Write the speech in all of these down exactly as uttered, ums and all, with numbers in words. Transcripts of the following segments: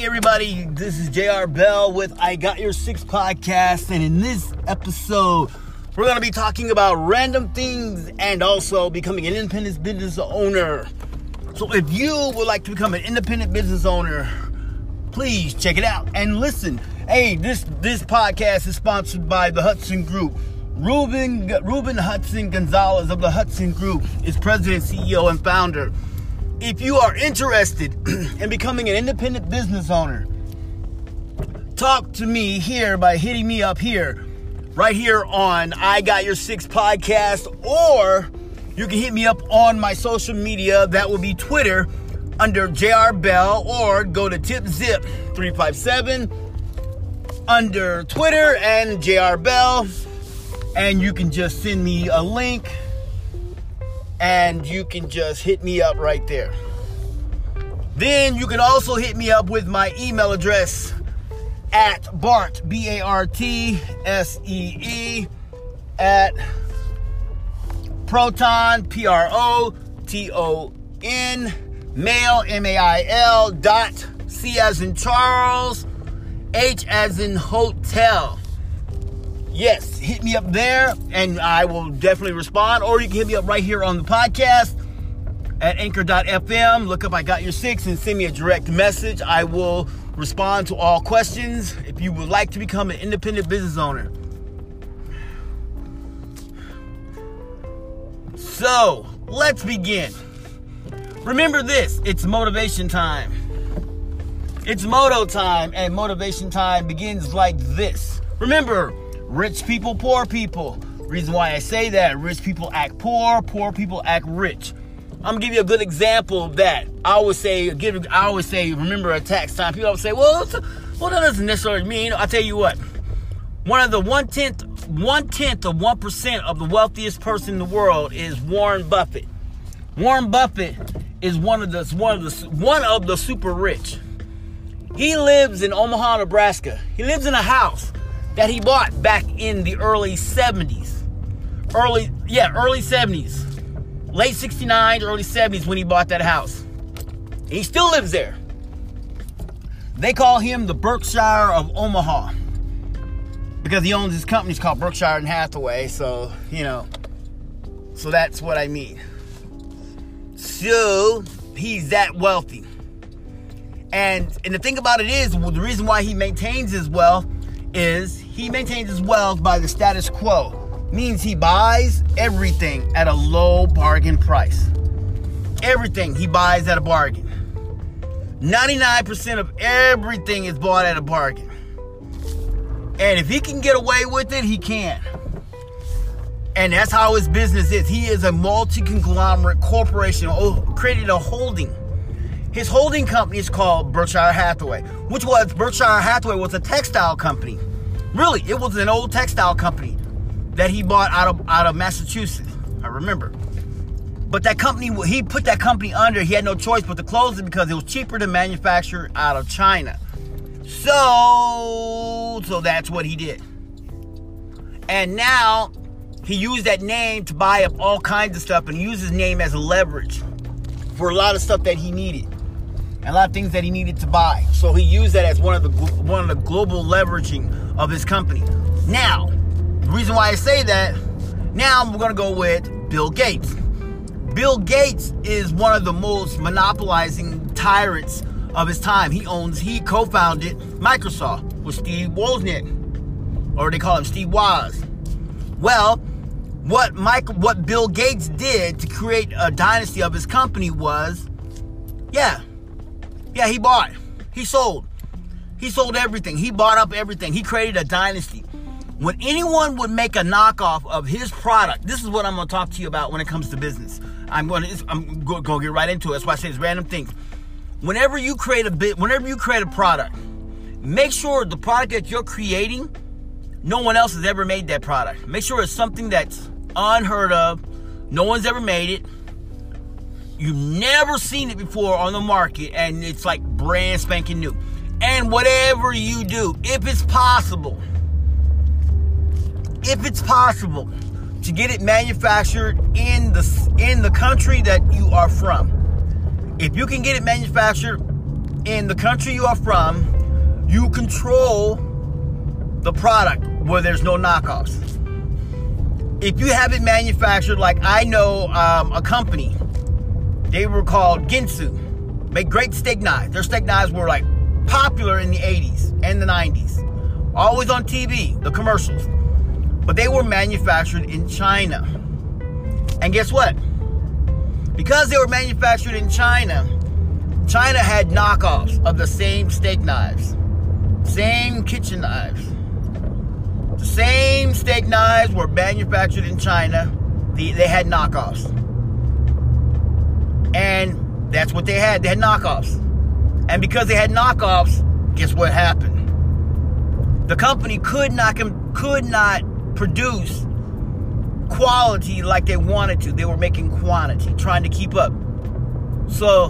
Hey everybody, this is J R Bell with I Got Your Six Podcast, and in this episode, we're going to be talking about random things and also becoming an independent business owner. So if you would like to become an independent business owner, please check it out and listen. Hey, this, this podcast is sponsored by the Hudson Group. Ruben, Ruben Hudson Gonzalez of the Hudson Group is president, C E O, and founder. If you are interested in becoming an independent business owner, talk to me here by hitting me up here, right here on I Got Your Six Podcast, or you can hit me up on my social media. That will be Twitter under J R Bell, or go to three five seven under Twitter and J R Bell, and you can just send me a link. And you can just hit me up right there. Then you can also hit me up with my email address at Bart, B A R T S E E, at Proton, P R O T O N, mail, M A I L, dot, C as in Charles, H as in hotel. Yes, hit me up there, and I will definitely respond. Or you can hit me up right here on the podcast at anchor dot f m. Look up I Got Your Six and send me a direct message. I will respond to all questions if you would like to become an independent business owner. So, let's begin. Remember this, it's motivation time. It's moto time, and motivation time begins like this. Remember, rich people, poor people. Reason why I say that, rich people act poor, poor people act rich. I'm gonna give you a good example of that. I always say, give, I always say, remember a tax time. People always say, well, it's, well, that doesn't necessarily mean. I'll tell you what. One of the one-tenth, one-tenth of one percent of the wealthiest person in the world is Warren Buffett. Warren Buffett is one of the one of the one of the super rich. He lives in Omaha, Nebraska. He lives in a house that he bought back in the early seventies. Early, yeah, early seventies. Late sixty-nine, early seventies when he bought that house. He still lives there. They call him the Berkshire of Omaha because he owns his companies called Berkshire and Hathaway, so, you know, so that's what I mean. So, he's that wealthy. And, and the thing about it is, well, the reason why he maintains his wealth is he maintains his wealth by the status quo. Means he buys everything at a low bargain price. Everything he buys at a bargain. ninety-nine percent of everything is bought at a bargain. And if he can get away with it, he can. And that's how his business is. He is a multi-conglomerate corporation, created a holding. His holding company is called Berkshire Hathaway, which was, Berkshire Hathaway was a textile company. Really, it was an old textile company that he bought out of out of Massachusetts, I remember. But that company, he put that company under, he had no choice but to close it because it was cheaper to manufacture out of China. So, so that's what he did. And now, he used that name to buy up all kinds of stuff and he used his name as leverage for a lot of stuff that he needed. And a lot of things that he needed to buy. So he used that as one of the one of the global leveraging of his company. Now, the reason why I say that, now we're going to go with Bill Gates. Bill Gates is one of the most monopolizing tyrants of his time. He owns, he co-founded Microsoft with Steve Wozniak. Or they call him Steve Woz. Well, what Mike, what Bill Gates did to create a dynasty of his company was, yeah, Yeah, he bought. He sold. He sold everything. He bought up everything. He created a dynasty. When anyone would make a knockoff of his product, this is what I'm going to talk to you about when it comes to business. I'm going to I'm going to get right into it. That's why I say it's random things. Whenever you create a bit, whenever you create a product, make sure the product that you're creating, no one else has ever made that product. Make sure it's something that's unheard of. No one's ever made it. You've never seen it before on the market, and it's like brand spanking new. And whatever you do, if it's possible, if it's possible to get it manufactured in the in the country that you are from, if you can get it manufactured in the country you are from, you control the product where there's no knockoffs. If you have it manufactured, like I know um, a company, they were called Ginsu, make great steak knives. Their steak knives were like popular in the eighties and the nineties. Always on T V, the commercials. But they were manufactured in China. And guess what? Because they were manufactured in China, China had knockoffs of the same steak knives, same kitchen knives. The same steak knives were manufactured in China. They, they had knockoffs. And that's what they had. They had knockoffs. And because they had knockoffs, guess what happened? The company could not could not produce quality like they wanted to. They were making quantity, trying to keep up. So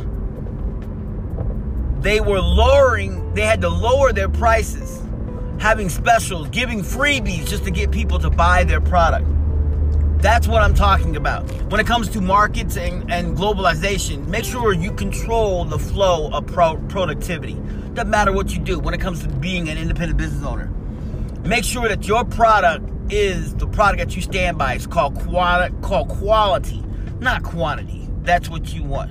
they were lowering, they had to lower their prices, having specials, giving freebies just to get people to buy their product. That's what I'm talking about. When it comes to markets and, and globalization, make sure you control the flow of pro- productivity. Doesn't matter what you do when it comes to being an independent business owner. Make sure that your product is the product that you stand by. It's called quali- called quality, not quantity. That's what you want.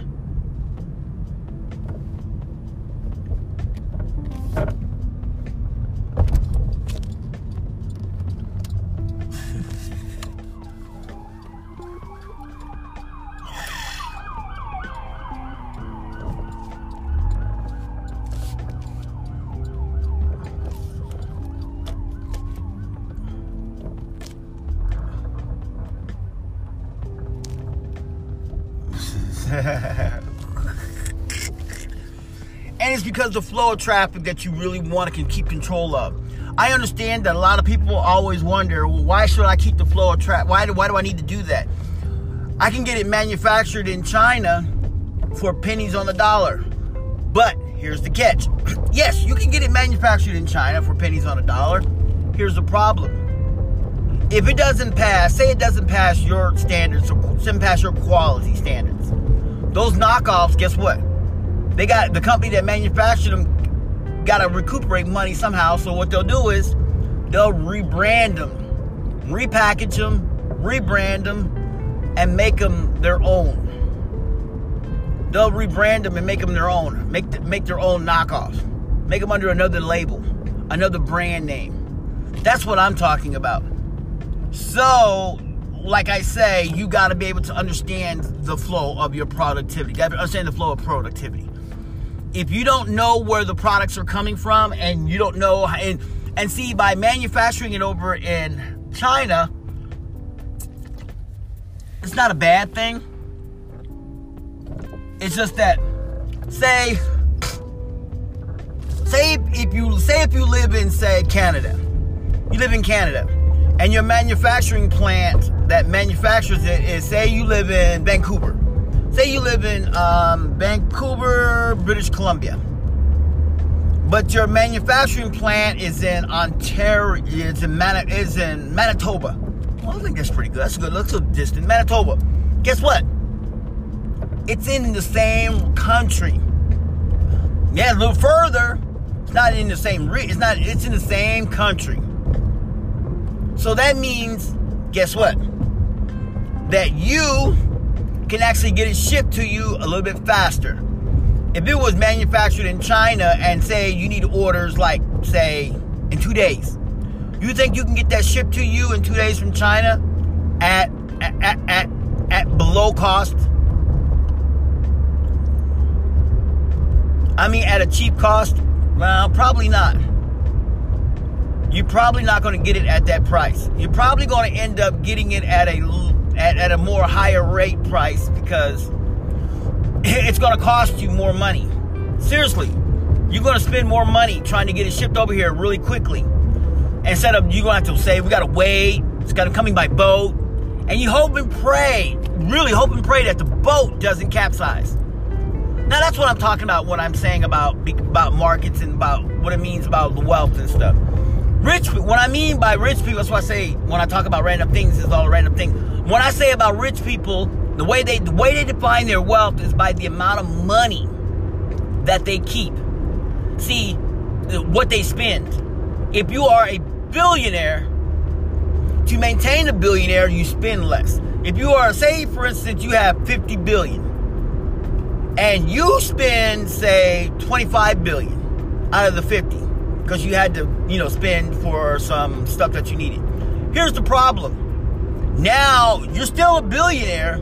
And it's because the flow of traffic that you really want to keep control of. I understand that a lot of people always wonder, well, why should I keep the flow of traffic? Why do, why do I need to do that? I can get it manufactured in China for pennies on the dollar. But here's the catch. Yes, you can get it manufactured in China for pennies on the dollar. Here's the problem. If it doesn't pass, say it doesn't pass your standards, or doesn't pass your quality standards, those knockoffs, guess what? They got the company that manufactured them got to recuperate money somehow. So what they'll do is they'll rebrand them, repackage them, rebrand them, and make them their own. They'll rebrand them and make them their own. Make the, make their own knockoffs. Make them under another label, another brand name. That's what I'm talking about. So, like I say, you got to be able to understand the flow of your productivity. You got to understand the flow of productivity. If you don't know where the products are coming from, and you don't know, and, and see, by manufacturing it over in China, it's not a bad thing. It's just that, say, say if you say if you live in, say, Canada, you live in Canada, and your manufacturing plant that manufactures it is, say, you live in Vancouver. Say you live in um, Vancouver, British Columbia, but your manufacturing plant is in Ontario, it's in, Mani- it's in Manitoba. Well, I think that's pretty good. That's good. Looks so distant. Manitoba. Guess what? It's in the same country. Yeah, a little further. It's not in the same. Re- it's not. It's in the same country. So that means, guess what? That you can actually get it shipped to you a little bit faster. If it was manufactured in China and say you need orders like, say, in two days, you think you can get that shipped to you in two days from China at at at at, at below cost? I mean, at a cheap cost? Well, probably not. You're probably not going to get it at that price. You're probably going to end up getting it at a At, at a more higher rate price, because it's going to cost you more money. Seriously, you're going to spend more money trying to get it shipped over here really quickly. Instead of you going to have to say, we got to wait, it's got to coming by boat. And you hope and pray, really hope and pray that the boat doesn't capsize. Now that's what I'm talking about when I'm saying about, about markets and about what it means about the wealth and stuff. Rich, what I mean by rich people, that's what I say when I talk about random things, it's all a random thing. When I say about rich people, the way they the way they define their wealth is by the amount of money that they keep. see what they spend. If you are a billionaire, to maintain a billionaire, you spend less. If you are, say, for instance, you have fifty billion and you spend, say, twenty-five billion out of the fifty because you had to, you know, spend for some stuff that you needed. Here's the problem. Now, you're still a billionaire,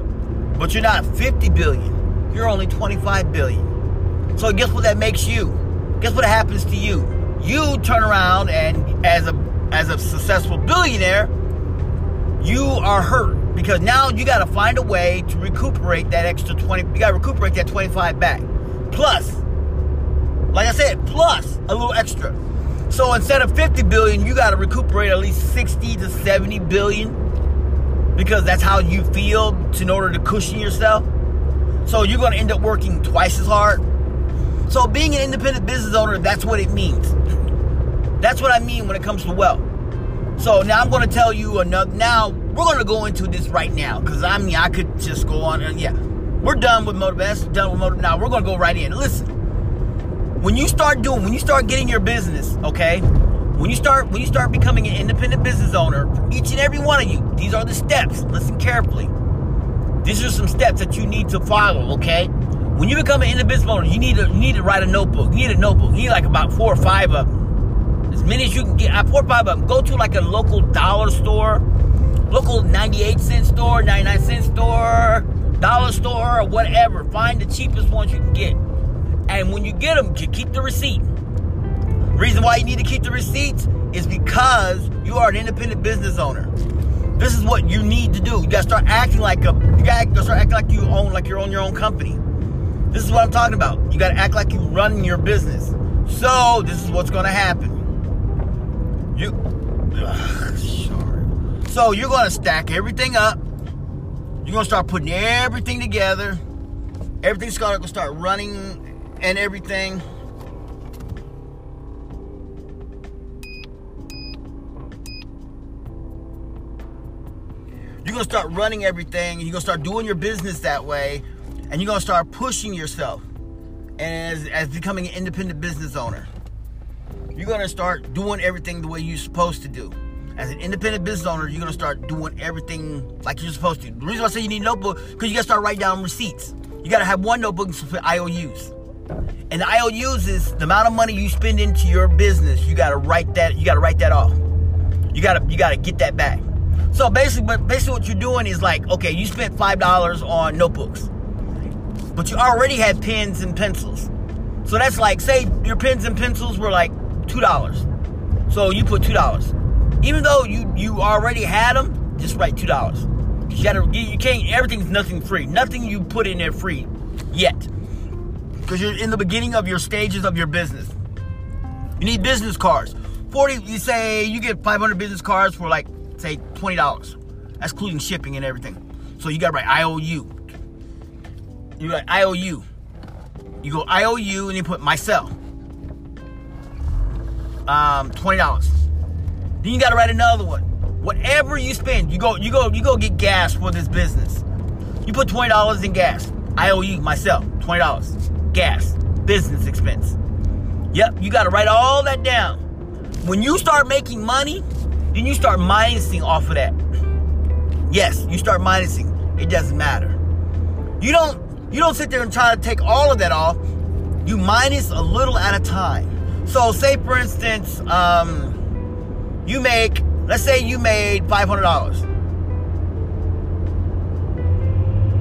but you're not fifty billion. You're only twenty-five billion. So guess what that makes you? Guess what happens to you? You turn around and as a as a successful billionaire, you are hurt because now you got to find a way to recuperate that extra twenty. You got to recuperate that twenty-five back. Plus, like I said, plus a little extra. So instead of fifty billion, you got to recuperate at least sixty to seventy billion because that's how you feel in order to cushion yourself. So you're going to end up working twice as hard. So being an independent business owner, that's what it means. That's what I mean when it comes to wealth. So now I'm going to tell you another. Now we're going to go into this right now because I mean I could just go on and yeah, we're done with motivation. Done with motive. Now we're going to go right in. Listen, when you start doing, when you start getting your business, okay, when you start, when you start becoming an independent business owner, for each and every one of you, these are the steps. Listen carefully. These are some steps that you need to follow. Okay, when you become an independent business owner, you need to you need to write a notebook. You need a notebook. You need like about four or five of them. As many as you can get. I four or five of them. Go to like a local dollar store, local ninety-eight cent store, ninety-nine cent store, dollar store, or whatever. Find the cheapest ones you can get. And when you get them, you keep the receipt. Reason why you need to keep the receipts is because you are an independent business owner. This is what you need to do. You gotta start acting like a you gotta start acting like you own like you own your own company. This is what I'm talking about. You gotta act like you run your business. So this is what's gonna happen. You, ugh, sorry. So you're going to stack everything up. You're going to start putting everything together. Everything's going to start running and everything. You're going to start running everything. You're going to start doing your business that way. And you're going to start pushing yourself as, as becoming an independent business owner. You're going to start doing everything the way you're supposed to do. As an independent business owner, you're going to start doing everything like you're supposed to. The reason I say you need a notebook, because you got to start writing down receipts. You got to have one notebook for I O Us. And the I O Us is the amount of money you spend into your business. You got to write that, you got to write that off. You got to, you got to get that back. So basically, but basically what you're doing is like, okay, you spent five dollars on notebooks, but you already had pens and pencils. So that's like, say your pens and pencils were like, two dollars. So you put two dollars. Even though you, you already had them, just write two dollars. You gotta, you can't, everything's nothing free. Nothing you put in there free yet. Because you're in the beginning of your stages of your business. You need business cards. forty, you say you get five hundred business cards for like, say twenty dollars. That's including shipping and everything. So you gotta write I O U. You write I O U. You go I O U and you put myself. Um, twenty dollars. Then you gotta write another one. Whatever you spend, you go, you go, you go get gas for this business. You put twenty dollars in gas. I owe you myself twenty dollars. Gas, business expense. Yep, you gotta write all that down. When you start making money, then you start minusing off of that. Yes, you start minusing. It doesn't matter. You don't, you don't sit there and try to take all of that off. You minus a little at a time. So say for instance, um, you make, let's say you made five hundred dollars.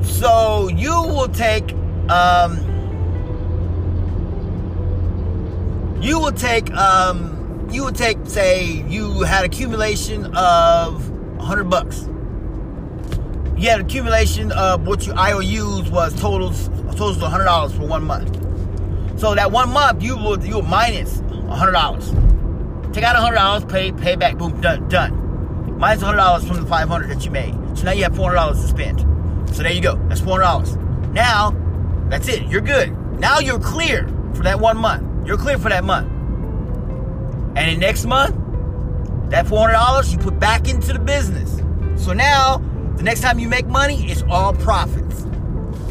So you will take, um, you will take, um, you will take, say you had accumulation of one hundred bucks. You had accumulation of what your I O Us was totals, totals one hundred dollars for one month. So that one month you will you will minus one hundred dollars. Take out one hundred dollars, pay pay back, boom, done, done. Minus one hundred dollars from the five hundred dollars that you made. So now you have four hundred dollars to spend. So there you go. That's four hundred dollars. Now, that's it. You're good. Now you're clear for that one month. You're clear for that month. And the next month, that four hundred dollars you put back into the business. So now, the next time you make money, it's all profits.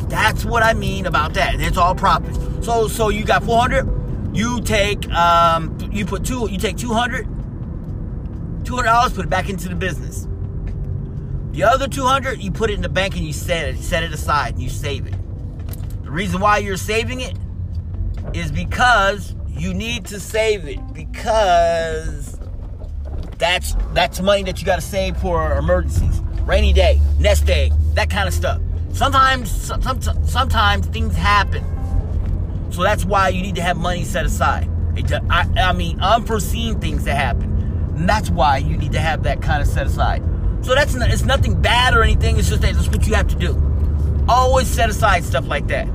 That's what I mean about that. It's all profits. So so you got four hundred, You take, um, you put two, you take two hundred dollars, put it back into the business. The other two hundred dollars, you put it in the bank and you set it, set it aside and you save it. The reason why you're saving it is because you need to save it, because that's, that's money that you got to save for emergencies, rainy day, nest egg, that kind of stuff. Sometimes, some, sometimes things happen. So that's why you need to have money set aside. It, I, I mean, unforeseen things that happen. And that's why you need to have that kind of set aside. So that's not, it's nothing bad or anything. It's just that it's what you have to do. Always set aside stuff like that.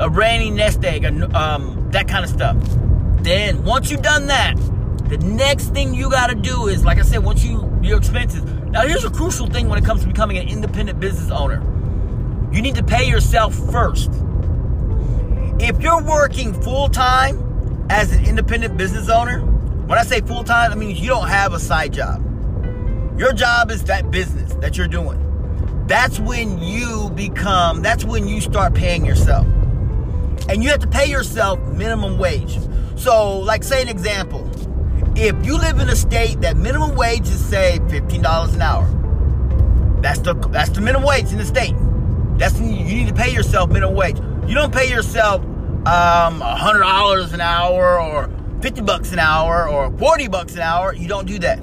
A rainy nest egg, a, um, that kind of stuff. Then once you've done that, the next thing you got to do is, like I said, once you, your expenses. Now here's a crucial thing when it comes to becoming an independent business owner. You need to pay yourself first. If you're working full-time as an independent business owner, when I say full-time, I mean you don't have a side job. Your job is that business that you're doing. That's when you become, that's when you start paying yourself. And you have to pay yourself minimum wage. So, like, say an example. If you live in a state that minimum wage is, say, fifteen dollars an hour. That's the, that's the minimum wage in the state. That's, you need to pay yourself minimum wage. You don't pay yourself um, one hundred dollars an hour or fifty bucks an hour or forty bucks an hour. You don't do that.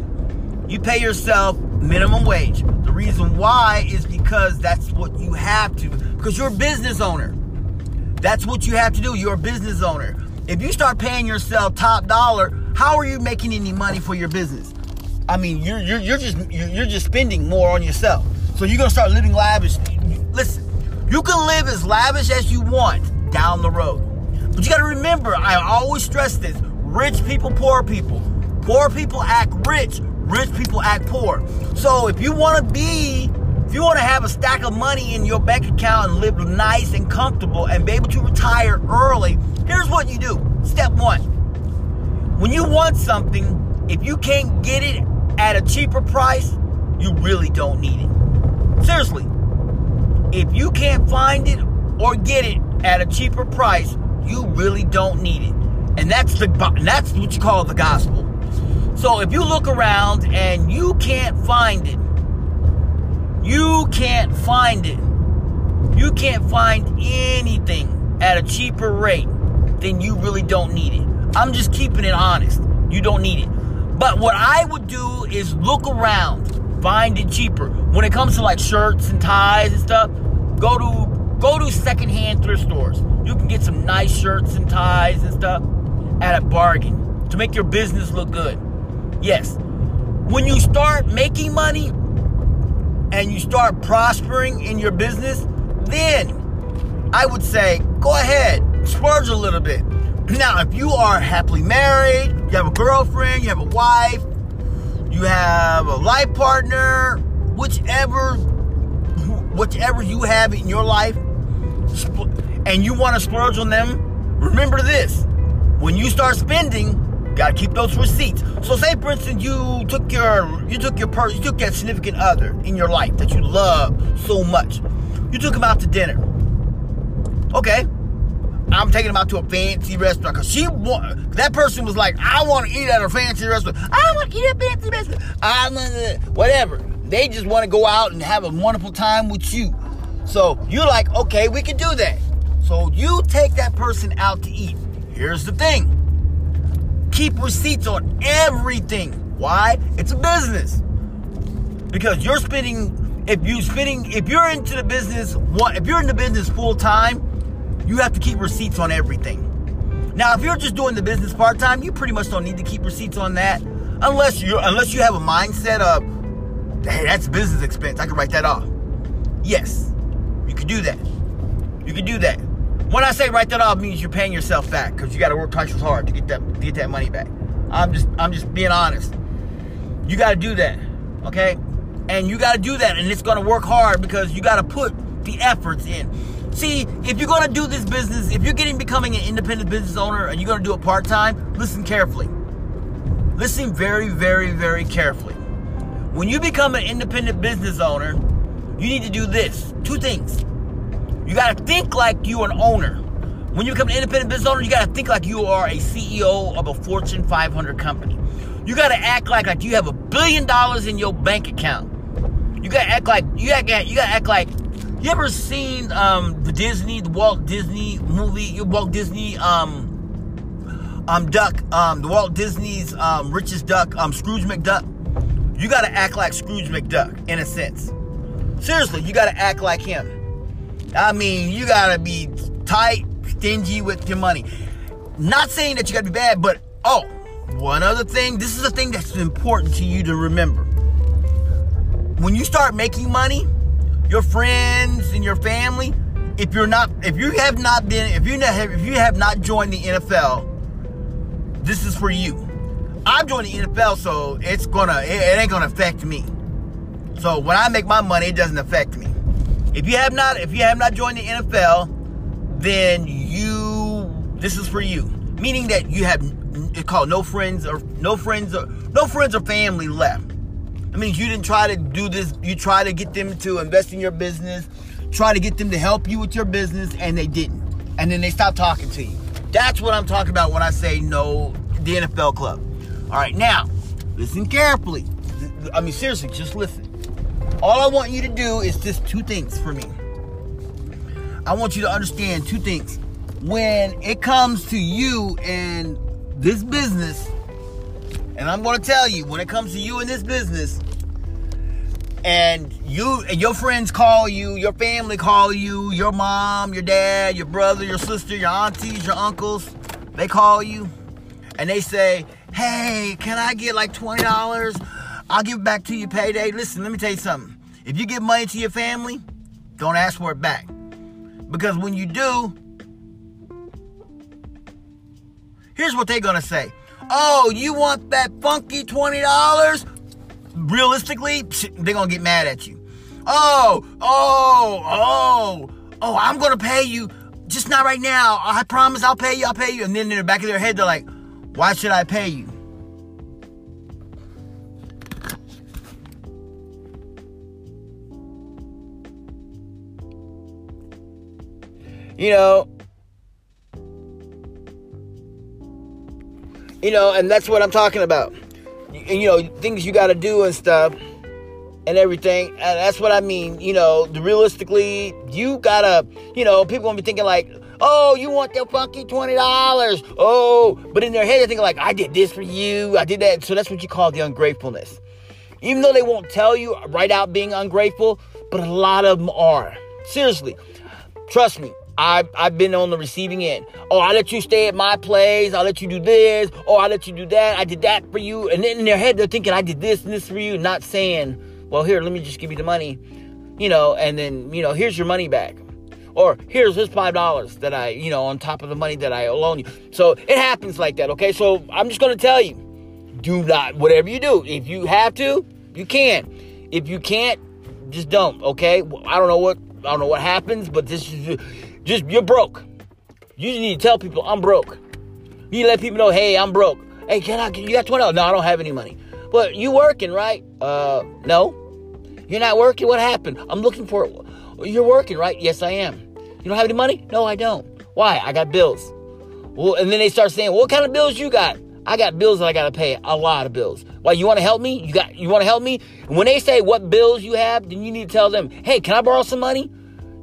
You pay yourself minimum wage. The reason why is because that's what you have to, because you're a business owner. That's what you have to do. You're a business owner. If you start paying yourself top dollar, how are you making any money for your business? I mean, you're you're, you're just you're, you're just spending more on yourself. So you're gonna start living lavishly. Listen. You can live as lavish as you want down the road. But you got to remember, I always stress this, rich people, poor people. Poor people act rich, rich people act poor. So if you want to be, if you want to have a stack of money in your bank account and live nice and comfortable and be able to retire early, here's what you do. Step one, when you want something, if you can't get it at a cheaper price, you really don't need it. Seriously. If you can't find it or get it at a cheaper price, you really don't need it. And that's the that's what you call the gospel. So if you look around and you can't find it, you can't find it, you can't find anything at a cheaper rate, then you really don't need it. I'm just keeping it honest. You don't need it. But what I would do is look around. Find it cheaper. When it comes to like shirts and ties and stuff, go to go to secondhand thrift stores. You can get some nice shirts and ties and stuff at a bargain to make your business look good. Yes. When you start making money and you start prospering in your business, then I would say go ahead, splurge a little bit. Now, if you are happily married, you have a girlfriend, you have a wife, you have a life partner, whichever, whichever you have in your life, and you want to splurge on them, remember this. When you start spending, you gotta keep those receipts. So say, for instance, you took your, you took your purse, you took that significant other in your life that you love so much. You took him out to dinner. Okay, I'm taking them out to a fancy restaurant because she want, that person was like, I want to eat at a fancy restaurant. I want to eat at a fancy restaurant. I'm uh, whatever. They just want to go out and have a wonderful time with you. So you're like, okay, we can do that. So you take that person out to eat. Here's the thing. Keep receipts on everything. Why? It's a business. Because you're spending, if you're spending, if you're into the business, if you're in the business full time, you have to keep receipts on everything. Now, if you're just doing the business part-time, you pretty much don't need to keep receipts on that. Unless you unless you have a mindset of, hey, that's business expense. I can write that off. Yes, you can do that. You can do that. When I say write that off, it means you're paying yourself back because you got to work twice as hard to get that to get that money back. I'm just I'm just being honest. You got to do that, okay? And you got to do that, and it's going to work hard because you got to put the efforts in. See, if you're going to do this business, if you're getting becoming an independent business owner and you're going to do it part-time, listen carefully. Listen very, very, very carefully. When you become an independent business owner, you need to do this. Two things. You got to think like you're an owner. When you become an independent business owner, you got to think like you are a C E O of a Fortune five hundred company. You got to act like, like you have a billion dollars in your bank account. You got to act like, you got to you act like, you ever seen um, the Disney, the Walt Disney movie, Walt Disney um, um, duck, um, the Walt Disney's um, richest duck, um, Scrooge McDuck? You got to act like Scrooge McDuck, in a sense. Seriously, you got to act like him. I mean, you got to be tight, stingy with your money. Not saying that you got to be bad, but, oh, one other thing. This is a thing that's important to you to remember. When you start making money, your friends and your family, if you're not, if you have not been, if you not, if you have not joined the N F L, this is for you. I've joined the N F L, so it's gonna, it, it ain't gonna affect me. So when I make my money, it doesn't affect me. If you have not, if you have not joined the N F L, then you, this is for you. Meaning that you have, it's called no friends or no friends or no friends or family left. I mean, you didn't try to do this. You try to get them to invest in your business, try to get them to help you with your business, and they didn't. And then they stopped talking to you. That's what I'm talking about when I say no, the N F L club. All right, now, listen carefully. I mean, seriously, just listen. All I want you to do is just two things for me. I want you to understand two things. When it comes to you and this business, and I'm going to tell you, when it comes to you and this business, and you and your friends call you, your family call you, your mom, your dad, your brother, your sister, your aunties, your uncles, they call you, and they say, hey, can I get like twenty dollars? I'll give it back to you payday. Listen, let me tell you something. If you give money to your family, don't ask for it back. Because when you do, here's what they're going to say. Oh, you want that funky twenty dollars? Realistically, they're going to get mad at you. Oh, oh, oh, oh, I'm going to pay you. Just not right now. I promise I'll pay you, I'll pay you. And then in the back of their head, they're like, why should I pay you? You know, you know, and that's what I'm talking about. You, you know, things you got to do and stuff and everything. And that's what I mean. You know, realistically, you got to, you know, people going to be thinking like, oh, you want that funky twenty dollars. Oh, but in their head, they're thinking like, I did this for you. I did that. So that's what you call the ungratefulness. Even though they won't tell you right out being ungrateful, but a lot of them are. Seriously, trust me. I've, I've been on the receiving end. Oh, I let you stay at my place. I'll let you do this. Oh, I let you do that. I did that for you. And then in their head, they're thinking, I did this and this for you. Not saying, well, here, let me just give you the money, you know, and then, you know, here's your money back. Or here's this five dollars that I, you know, on top of the money that I loan you. So it happens like that, okay? So I'm just going to tell you, do not, whatever you do, if you have to, you can. If you can't, just don't, okay? I don't know what, I don't know what happens, but this is... Just, you're broke. You just need to tell people, I'm broke. You need to let people know, hey, I'm broke. Hey, can I, you got twenty dollars? No, I don't have any money. But you working, right? Uh, no. You're not working? What happened? I'm looking for it. You're working, right? Yes, I am. You don't have any money? No, I don't. Why? I got bills. Well, and then they start saying, what kind of bills you got? I got bills that I got to pay. A lot of bills. Why, you want to help me? You got, you want to help me? And when they say what bills you have, then you need to tell them, hey, can I borrow some money?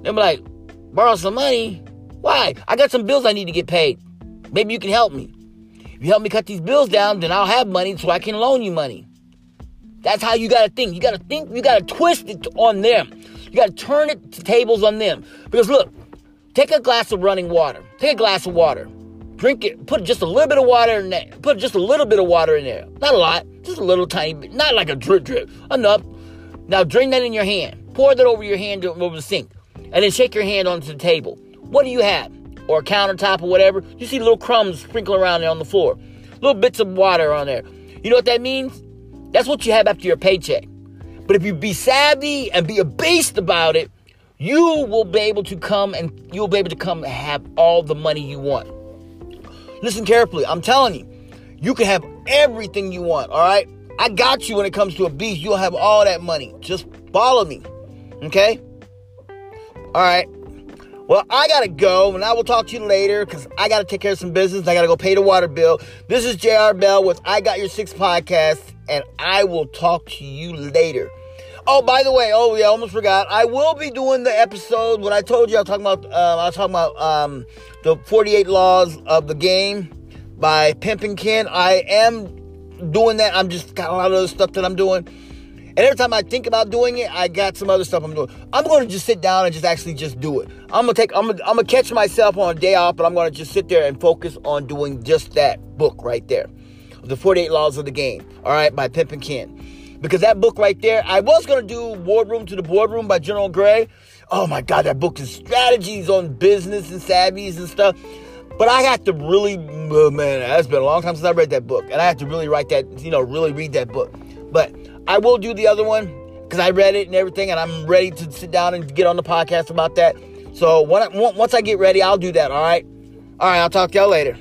They'll be like, borrow some money? Why? I got some bills I need to get paid. Maybe you can help me. If you help me cut these bills down, then I'll have money so I can loan you money. That's how you got to think. You got to think. You got to twist it on them. You got to turn it to tables on them. Because look, take a glass of running water. Take a glass of water. Drink it. Put just a little bit of water in there. Put just a little bit of water in there. Not a lot. Just a little tiny bit. Not like a drip drip. Enough. Now drink that in your hand. Pour that over your hand, over the sink. And then shake your hand onto the table. What do you have? Or a countertop or whatever. You see little crumbs sprinkling around there on the floor. Little bits of water on there. You know what that means? That's what you have after your paycheck. But if you be savvy and be a beast about it, you will be able to come and you'll be able to come and have all the money you want. Listen carefully. I'm telling you, you can have everything you want, all right? I got you when it comes to a beast. You'll have all that money. Just follow me, okay? All right, Well, I gotta go, and I will talk to you later because I gotta take care of some business. I gotta go pay the water bill. This is J R Bell with I Got Your Six Podcast, and I will talk to you later. Oh, by the way, oh yeah, I almost forgot. I will be doing the episode when I told you I was talking about. Uh, I was talking about um, the forty-eight Laws of the Game by Pimpin Ken. I am doing that. I'm just got a lot of other stuff that I'm doing. And every time I think about doing it, I got some other stuff I'm doing. I'm going to just sit down and just actually just do it. I'm gonna take. I'm gonna, I'm gonna catch myself on a day off, but I'm going to just sit there and focus on doing just that book right there, The forty-eight Laws of the Game. All right, by Pimpin Ken, because that book right there. I was going to do Wardroom to the Boardroom by General Gray. Oh my God, that book is strategies on business and savvies and stuff. But I had to really, oh man, that's been a long time since I read that book, and I had to really write that, you know, really read that book. But I will do the other one because I read it and everything, and I'm ready to sit down and get on the podcast about that. So once I get ready, I'll do that, all right? All right, I'll talk to y'all later.